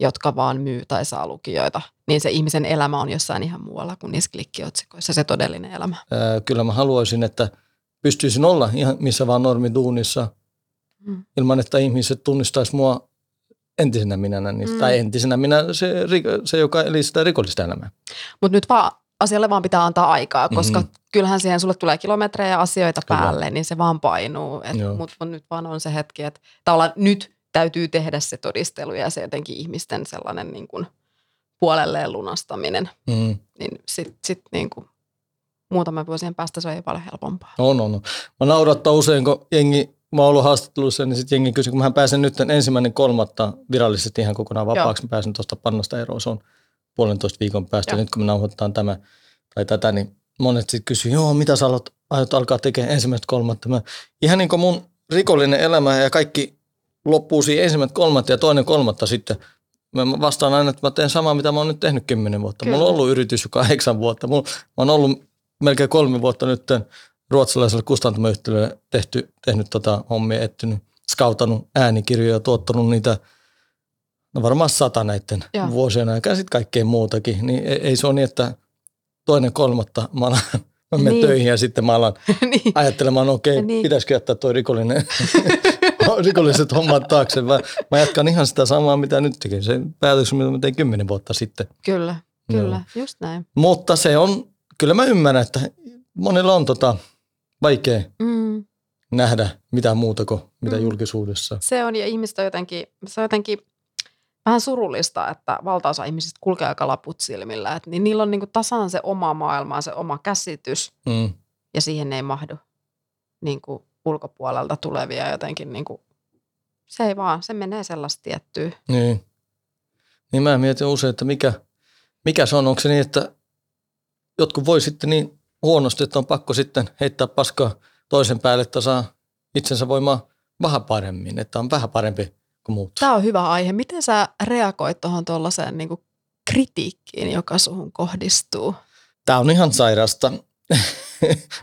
jotka vaan myy tai saa lukijoita. Niin se ihmisen elämä on jossain ihan muualla kuin niissä klikkiotsikoissa, se todellinen elämä. Kyllä mä haluaisin, että pystyisin olla ihan missä vaan normiduunissa, ilman että ihmiset tunnistaisi mua entisenä minänä. Tai entisenä minä se joka eli sitä rikollista elämää. Mutta nyt asialle vaan pitää antaa aikaa, koska kyllähän siihen sulle tulee kilometrejä asioita päälle, niin se vaan painuu. Mutta nyt vaan on se hetki, että tavallaan nyt täytyy tehdä se todistelu ja se jotenkin ihmisten sellainen niin kuin puolelleen lunastaminen, niin sit niin kuin muutaman vuosien päästä se on paljon helpompaa. No. Mä naurattaa usein, kun jengi, mä oon ollut haastattelussa, niin sit jengi kysyy, kun mähän pääsen nyt 1.3. virallisesti ihan kokonaan vapaaksi. Mä pääsen tuosta pannosta eroon, se on puolentoista viikon päästä, nyt kun me nauhoitetaan tämä tai tätä, niin monet sitten kysyy, mitä sä aiot alkaa tekemään 1.3. Ihan niin kuin mun rikollinen elämä ja kaikki loppuu siihen 1.3. ja 2.3. sitten. Mä vastaan aina, että mä teen samaa, mitä mä oon nyt tehnyt 10 vuotta. Kyllä. Mulla on ollut yritys jo 8 vuotta. Mä oon ollut melkein 3 vuotta nyt ruotsalaiselle kustantamoyhtiölle tehnyt hommia, ettynyt, skautanut äänikirjoja, tuottanut niitä, varmaan 100 näiden vuosien aikaa, sitten kaikkea muutakin. Niin ei se ole niin, että 2.3. mä menen töihin ja sitten mä alan ajattelemaan, okei, pitäisikö jättää toi rikolliset hommat taakse. Mä jatkan ihan sitä samaa, mitä nyt tekin. Se päätöksen, mitä mä tein 10 vuotta sitten. Kyllä, just näin. Mutta se on, kyllä mä ymmärrän, että monilla on vaikea nähdä mitään muuta kuin mitä julkisuudessa. Se on, ja ihmistä jotenkin vähän surullista, että valtaosa ihmisistä kulkee aika laput silmillä. Että niillä on niinku tasan se oma maailma, se oma käsitys, ja siihen ei mahdu niinku ulkopuolelta tulevia jotenkin. Niinku, se ei vaan, se menee sellaista tiettyä. Niin mä mietin usein, että mikä se on. Onko se niin, että jotkut voi sitten niin huonosti, että on pakko sitten heittää paskaa toisen päälle, että saa itsensä voimaan vähän paremmin, että on vähän parempi kuin muut. Tämä on hyvä aihe. Miten sä reagoit tuohon tuollaiseen niin kuin kritiikkiin, joka suhun kohdistuu? Tämä on ihan sairasta.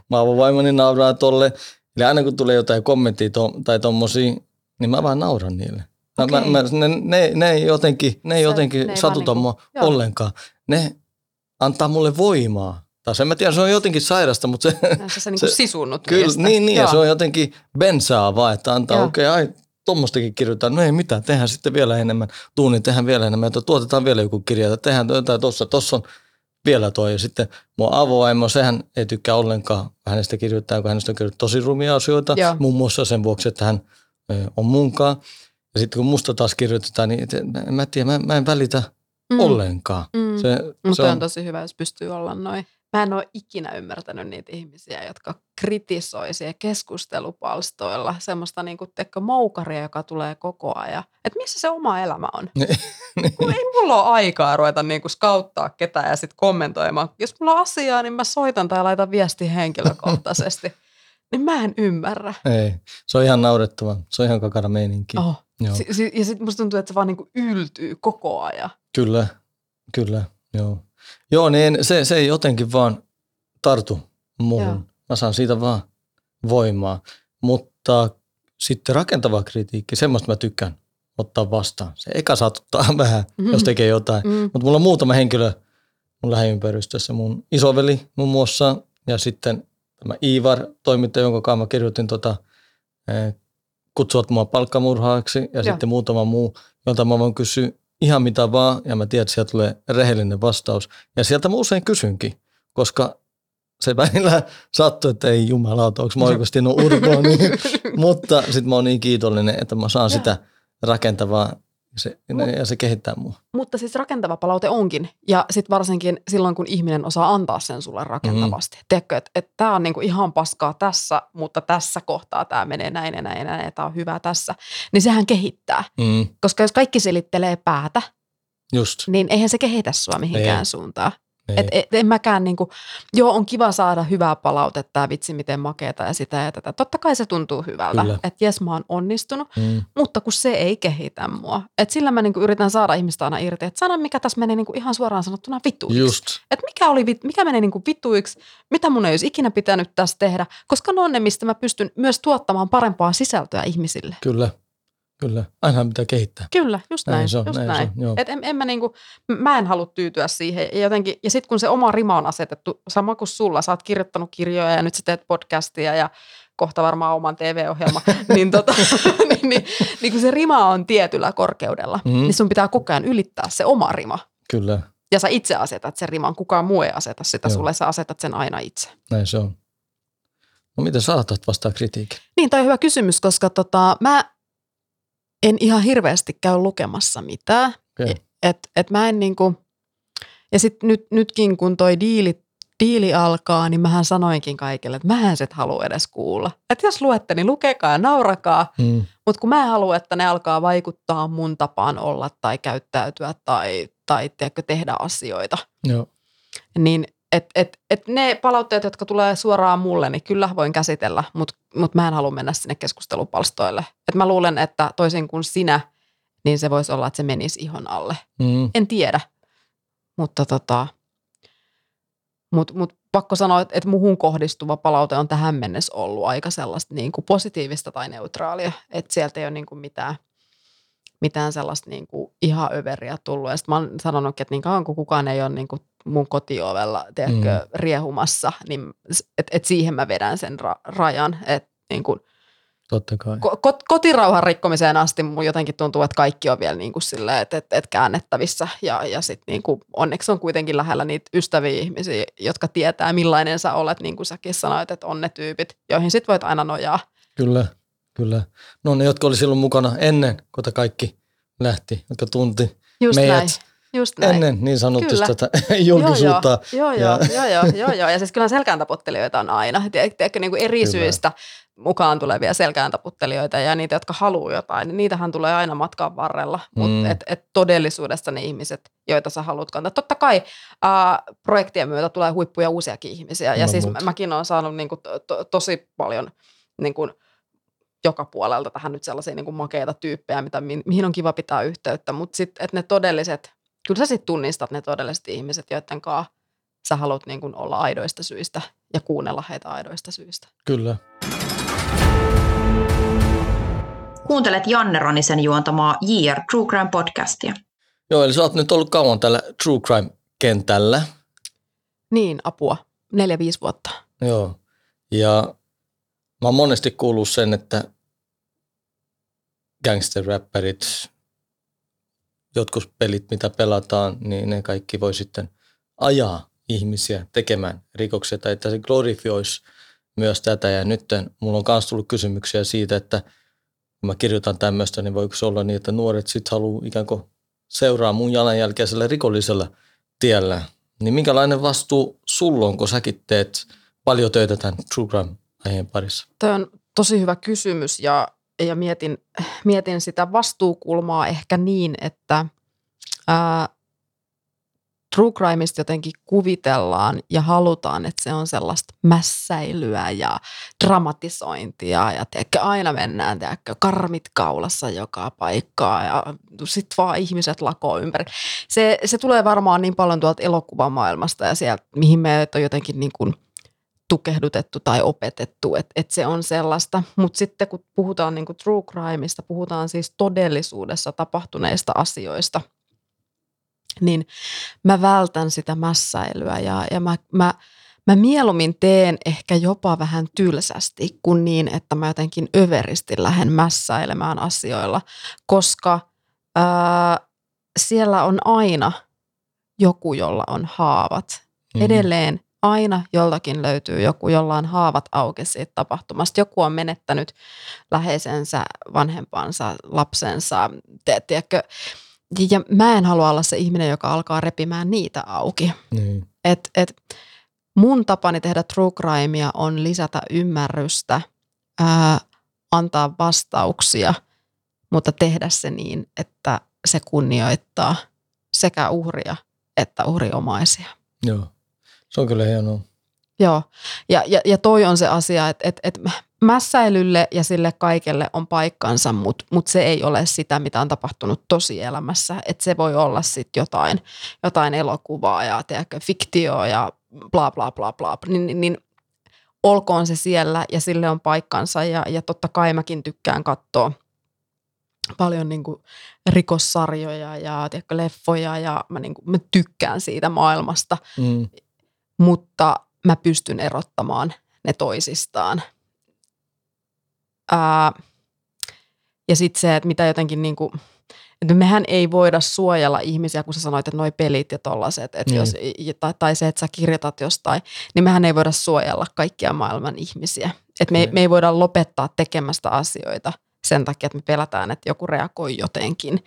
Mä avon vaimoni nauraa tolle. Eli aina kun tulee jotain kommenttia tai tommosia, niin mä vaan nauran niille. Okay. Ne ei satuta mua ollenkaan. Ne antaa mulle voimaa. En mä tiedä, se on jotenkin sairasta, mutta se niin kuin sisunnut. Kyllä, niin ja se on jotenkin bensaa vaan, että antaa, okei, tuommoistakin kirjoitetaan. No ei mitään, tehdään sitten vielä enemmän tuunin, tehdään vielä enemmän, että tuotetaan vielä joku kirja, tehdään jotain tuossa on vielä toi. Ja sitten mun avoaimo, sehän ei tykkää ollenkaan hänestä kirjoittaa, kun hänestä on kirjoittanut tosi rumia asioita, muun muassa sen vuoksi, että hän on munkaan. Ja sitten kun musta taas kirjoitetaan, niin en mä tiedä, mä en välitä ollenkaan. Mutta on tosi hyvä, jos pystyy olla noin. Mä en ole ikinä ymmärtänyt niitä ihmisiä, jotka kritisoi siellä keskustelupalstoilla semmoista niin kuin moukaria, joka tulee koko ajan. Että missä se oma elämä on? Ei mulla ole aikaa ruveta niin kuin skauttaa ketään ja sitten kommentoimaan. Jos mulla on asiaa, niin mä soitan tai laitan viesti henkilökohtaisesti. Niin mä en ymmärrä. Ei, se on ihan naurettavaa. Se on ihan kakara meininki. Oh. Ja sitten musta tuntuu, että se vaan niin kuin yltyy koko ajan. Kyllä, joo. Joo, niin se ei jotenkin vaan tartu muuhun. Mä saan siitä vaan voimaa. Mutta sitten rakentava kritiikki, semmoista mä tykkään ottaa vastaan. Se eka satuttaa vähän, jos tekee jotain. Mutta mulla on muutama henkilö mun lähiympäristössä. Mun isoveli muun muassa ja sitten tämä Iivar toimittaja, jonka kanssa mä kirjoitin kutsuvat mua palkkamurhaaksi ja sitten muutama muu, jolta mä voin kysyä ihan mitä vaan, ja mä tiedän, että sieltä tulee rehellinen vastaus. Ja sieltä mä usein kysynkin, koska se välillä sattuu, että ei jumalauta, onko mä oikeasti urbaani. Mutta sit mä oon niin kiitollinen, että mä saan sitä rakentavaa, ja se kehittää mua. Mutta siis rakentava palaute onkin, ja sit varsinkin silloin, kun ihminen osaa antaa sen sulle rakentavasti. Tiedätkö, että tää on niinku ihan paskaa tässä, mutta tässä kohtaa tää menee näin ja näin ja näin, ja tää on hyvä tässä. Niin sehän kehittää, koska jos kaikki selittelee päätä, niin eihän se kehitä sua mihinkään suuntaan. Et en mäkään niinku, on kiva saada hyvää palautetta ja vitsi miten makeeta ja sitä ja tätä. Totta kai se tuntuu hyvältä, että jes mä oon onnistunut, mutta kun se ei kehitä mua. Et sillä mä niinku yritän saada ihmistä aina irti, että sano mikä tässä menee niinku ihan suoraan sanottuna vituiksi. Että mikä menee niinku vituiksi, mitä mun ei olisi ikinä pitänyt tässä tehdä, koska ne on ne, mistä mä pystyn myös tuottamaan parempaa sisältöä ihmisille. Kyllä, aina pitää kehittää. Kyllä, just näin. Et mä en halua tyytyä siihen. Ja sitten kun se oma rima on asetettu, sama kuin sulla, sä oot kirjoittanut kirjoja ja nyt sä teet podcastia ja kohta varmaan oman TV-ohjelman, niin kun se rima on tietyllä korkeudella, niin sun pitää koko ajan ylittää se oma rima. Kyllä. Ja sä itse asetat sen riman, kukaan muu ei aseta sitä sulle, sä asetat sen aina itse. Näin se on. No miten sä otat vastaan kritiikin? Niin, toi on hyvä kysymys, koska mä en ihan hirveästi käy lukemassa mitään. Okay. Et mä en niinku, ja sitten nytkin kun toi diili diili alkaa, niin mähän sanoinkin kaikille, että mähän et halua edes kuulla. Että jos luette, niin lukekaa ja naurakaa, mutta kun mä haluan, että ne alkaa vaikuttaa mun tapaan olla tai käyttäytyä tai tiedätkö, tehdä asioita. Joo. Niin et ne palautteet, jotka tulee suoraan mulle, niin kyllä voin käsitellä, mutta mä en halua mennä sinne keskustelupalstoille. Että mä luulen, että toisin kuin sinä, niin se voisi olla, että se menisi ihon alle. En tiedä, mutta Mutta pakko sanoa, että muhun kohdistuva palaute on tähän mennessä ollut aika sellaista niin kuin positiivista tai neutraalia. Että sieltä ei ole niin kuin mitään sellaista niin kuin ihan överiä tullut. Ja sitten mä oon sanonutkin, että niin kauan kun kukaan ei ole niin kuin mun kotiovella riehumassa, niin että siihen mä vedän sen rajan. Että niin kuin totta kai. Kotirauhan rikkomiseen asti mun jotenkin tuntuu, että kaikki on vielä niin kuin silleen, että käännettävissä ja sit niin kuin onneksi on kuitenkin lähellä niitä ystäviä ihmisiä, jotka tietää millainen sä olet, niin kuin säkin sanoit, että on ne tyypit, joihin sit voit aina nojaa. Kyllä. No ne, jotka oli silloin mukana ennen, kun kaikki lähti, jotka tunti just meidät. Just näin. Ennen niin sanottu tätä julkisuutta. Joo. Ja siis kyllä selkääntaputtelijoita on aina. Tiedätkö niin kuin eri syistä mukaan tulevia selkääntaputtelijoita ja niitä, jotka haluaa jotain, niin niitähän tulee aina matkan varrella. Mutta todellisuudessa ne ihmiset, joita sä haluat kantaa. Totta kai projektien myötä tulee huippuja uusiakin ihmisiä. Ja siis mäkin olen saanut niin kuin tosi paljon niin kuin joka puolelta tähän nyt sellaisia niin kuin makeita tyyppejä, mihin on kiva pitää yhteyttä. Mutta sitten, että ne todelliset. Kyllä sä sitten tunnistat ne todelliset ihmiset, joiden kanssa sä haluat niin kun olla aidoista syistä ja kuunnella heitä aidoista syistä. Kyllä. Kuuntelet Janne Ranisen juontamaa JR True Crime Podcastia. Joo, eli sä oot nyt ollut kauan tällä True Crime-kentällä. Niin, apua. 4-5 vuotta. Joo, ja mä oon monesti kuullut sen, että gangster-räppärit, jotkut pelit, mitä pelataan, niin ne kaikki voi sitten ajaa ihmisiä tekemään rikoksia, tai että se glorifioisi myös tätä. Ja nyt mulla on myös tullut kysymyksiä siitä, että kun mä kirjoitan tämmöistä, niin voiko se olla niin, että nuoret sitten haluaa ikään kuin seuraa mun jalanjälkeisellä rikollisella tiellä. Niin minkälainen vastuu sulla on, kun säkin teet paljon töitä tämän True Crime-aiheen parissa? Tämä on tosi hyvä kysymys, ja mietin sitä vastuukulmaa ehkä niin, että true crimeista jotenkin kuvitellaan ja halutaan, että se on sellaista mässäilyä ja dramatisointia ja aina mennään karmit kaulassa joka paikkaa ja sit vaan ihmiset lakoo ympäri. Se tulee varmaan niin paljon tuolta elokuvamaailmasta ja sieltä, mihin me on jotenkin niin kuin tukehdutettu tai opetettu, että se on sellaista. Mutta sitten kun puhutaan niinku true crimeista, puhutaan siis todellisuudessa tapahtuneista asioista, niin mä vältän sitä mässäilyä ja mä mieluummin teen ehkä jopa vähän tylsästi kuin niin, että mä jotenkin överisti lähden mässäilemään asioilla, koska siellä on aina joku, jolla on haavat edelleen. Aina joltakin löytyy joku, jolla on haavat auki siitä tapahtumasta. Joku on menettänyt läheisensä, vanhempansa, lapsensa. Tiedätkö? Ja mä en halua olla se ihminen, joka alkaa repimään niitä auki. Et mun tapani tehdä true crimea on lisätä ymmärrystä, antaa vastauksia, mutta tehdä se niin, että se kunnioittaa sekä uhria että uhriomaisia. Joo. Se on kyllä hienoa. Joo, ja toi on se asia, että mässäilylle ja sille kaikelle on paikkansa, mutta se ei ole sitä, mitä on tapahtunut tosielämässä. Että se voi olla sitten jotain elokuvaa ja fiktioa ja bla bla bla bla. Niin olkoon se siellä ja sille on paikkansa ja totta kai mäkin tykkään katsoa paljon niin kuin rikossarjoja ja leffoja ja mä tykkään siitä maailmasta. Mutta mä pystyn erottamaan ne toisistaan. Ja sitten se, että mitä jotenkin niinku, että mehän ei voida suojella ihmisiä, kun sä sanoit, että noi pelit ja tollaset, että jos, tai se, että sä kirjoitat jostain, niin mehän ei voida suojella kaikkia maailman ihmisiä. Että me ei voida lopettaa tekemästä asioita sen takia, että me pelätään, että joku reagoi jotenkin.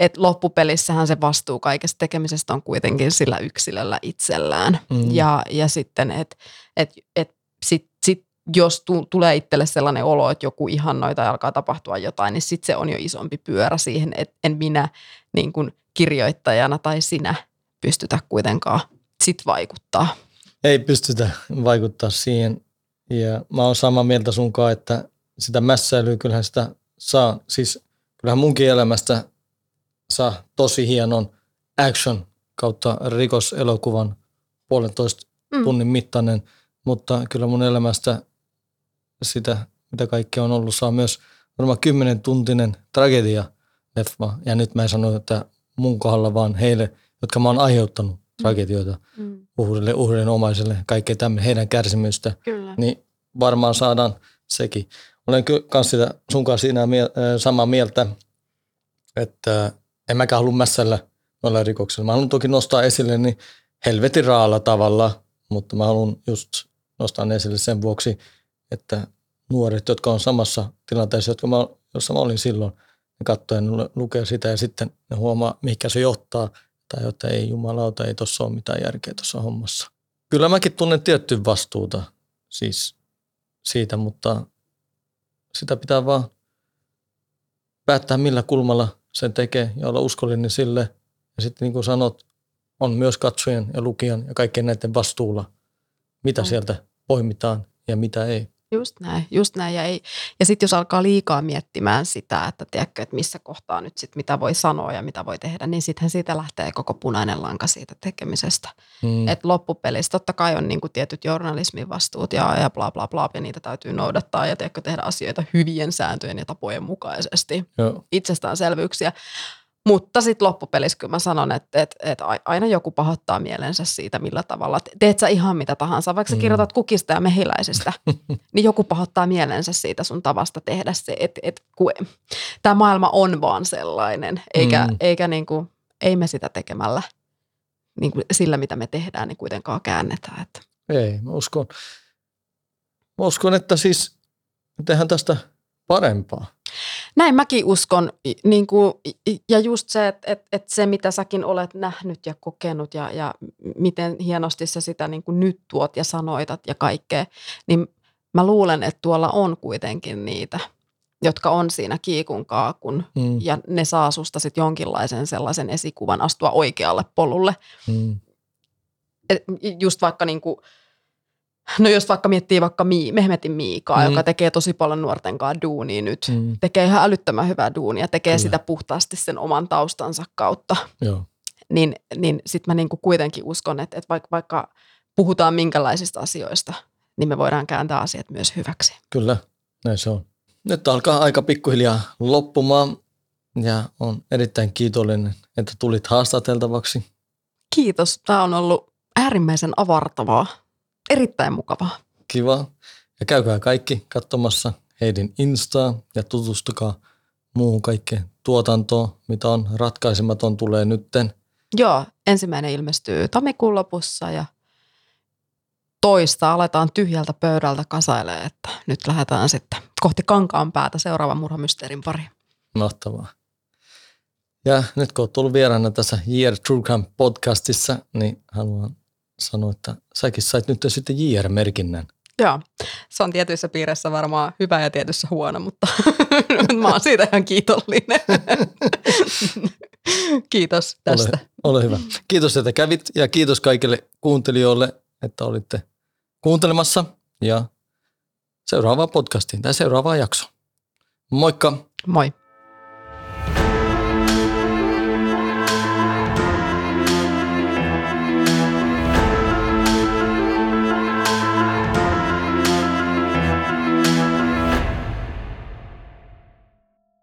Et loppupelissähän se vastuu kaikesta tekemisestä on kuitenkin sillä yksilöllä itsellään. Ja sitten, että jos tulee itselle sellainen olo, että joku ihannoi tai alkaa tapahtua jotain, niin sitten se on jo isompi pyörä siihen, että en minä niin kuin kirjoittajana tai sinä pystytä kuitenkaan sit vaikuttaa. Ei pystytä vaikuttaa siihen. Ja mä oon samaa mieltä sunkaan, että sitä mässäilyä kyllähän sitä saa. Siis kyllähän munkin elämästä saa tosi hienon action kautta rikoselokuvan 1,5 tunnin mittainen, mutta kyllä mun elämästä sitä, mitä kaikkea on ollut, saa myös varmaan 10-tuntinen tragedia-leffa. Ja nyt mä en sano, että mun kohdalla vaan heille, jotka mä oon aiheuttanut tragedioita uhrille, uhrien omaiselle, kaikkea tämmöinen, heidän kärsimystä, kyllä. Niin varmaan saadaan sekin. Olen kyllä sun kanssa siinä samaa mieltä, että en mäkään halua mässällä noilla rikoksilla. Mä haluan toki nostaa esille niin helvetin raalla tavalla, mutta mä haluan just nostaa esille sen vuoksi, että nuoret, jotka on samassa tilanteessa, jossa mä olin silloin, ne katsoo ja lukee sitä ja sitten ne huomaa, mihinkä se johtaa. Tai jotta ei jumalauta, ei tuossa ole mitään järkeä tuossa hommassa. Kyllä mäkin tunnen tiettyä vastuuta siis siitä, mutta sitä pitää vaan päättää, millä kulmalla sen tekee ja olla uskollinen sille. Ja sitten niin kuin sanot, on myös katsojan ja lukijan ja kaikkien näiden vastuulla, mitä sieltä poimitaan ja mitä ei. Just näin. Ja sitten jos alkaa liikaa miettimään sitä, että tiedätkö, että missä kohtaa nyt sitten mitä voi sanoa ja mitä voi tehdä, niin sittenhän siitä lähtee koko punainen lanka siitä tekemisestä. Että loppupelissä totta kai on niinku tietyt journalismin vastuut ja bla bla bla, ja niitä täytyy noudattaa ja tiedätkö, tehdä asioita hyvien sääntöjen ja tapojen mukaisesti. Joo. Itsestäänselvyyksiä. Mutta sitten loppupelissä kyllä mä sanon, että aina joku pahoittaa mielensä siitä, millä tavalla. Teet sä ihan mitä tahansa, vaikka sä kirjoitat kukista ja mehiläisistä, niin joku pahoittaa mielensä siitä sun tavasta tehdä se, että tämä maailma on vaan sellainen, eikä niin kuin, ei me sitä tekemällä niin kuin sillä, mitä me tehdään, niin kuitenkaan käännetään. Että. Ei, mä uskon, että siis tehdään tästä parempaa. Näin mäkin uskon, niin kuin, ja just se, että se mitä säkin olet nähnyt ja kokenut ja miten hienosti sä sitä niin kuin nyt tuot ja sanoitat ja kaikkea, niin mä luulen, että tuolla on kuitenkin niitä, jotka on siinä kiikun kaakun ja ne saa susta sitten jonkinlaisen sellaisen esikuvan astua oikealle polulle. Just vaikka niin kuin, no jos vaikka miettii vaikka Mehmetin Miikaa, joka tekee tosi paljon nuorten kanssa duunia nyt. Tekee ihan älyttömän hyvää duunia, tekee kyllä. Sitä puhtaasti sen oman taustansa kautta. Joo. Niin sit mä niinku kuitenkin uskon, että vaikka puhutaan minkälaisista asioista, niin me voidaan kääntää asiat myös hyväksi. Kyllä, näin se on. Nyt alkaa aika pikkuhiljaa loppumaan ja on erittäin kiitollinen, että tulit haastateltavaksi. Kiitos, tää on ollut äärimmäisen avartavaa. Erittäin mukavaa. Kiva. Ja käykää kaikki katsomassa Heidin Instaa ja tutustukaa muuhun kaikkeen tuotantoon, mitä on ratkaisematon tulee nytten. Joo, ensimmäinen ilmestyy tammikuun lopussa ja toista aletaan tyhjältä pöydältä kasailemaan, että nyt lähdetään sitten kohti Kankaanpäätä seuraavan murhamysteerin pariin. Mahtavaa. Ja nyt kun olet tullut vieraana tässä JR True Crime podcastissa, niin haluan sanoa, että säkin sait nyt sitten JR-merkinnän. Joo, se on tietyissä piirissä varmaan hyvä ja tietyissä huono, mutta mä oon siitä ihan kiitollinen. Kiitos tästä. Ole hyvä. Kiitos, että kävit ja kiitos kaikille kuuntelijoille, että olitte kuuntelemassa ja seuraavaan podcastiin tai seuraavaan jaksoon. Moikka! Moi!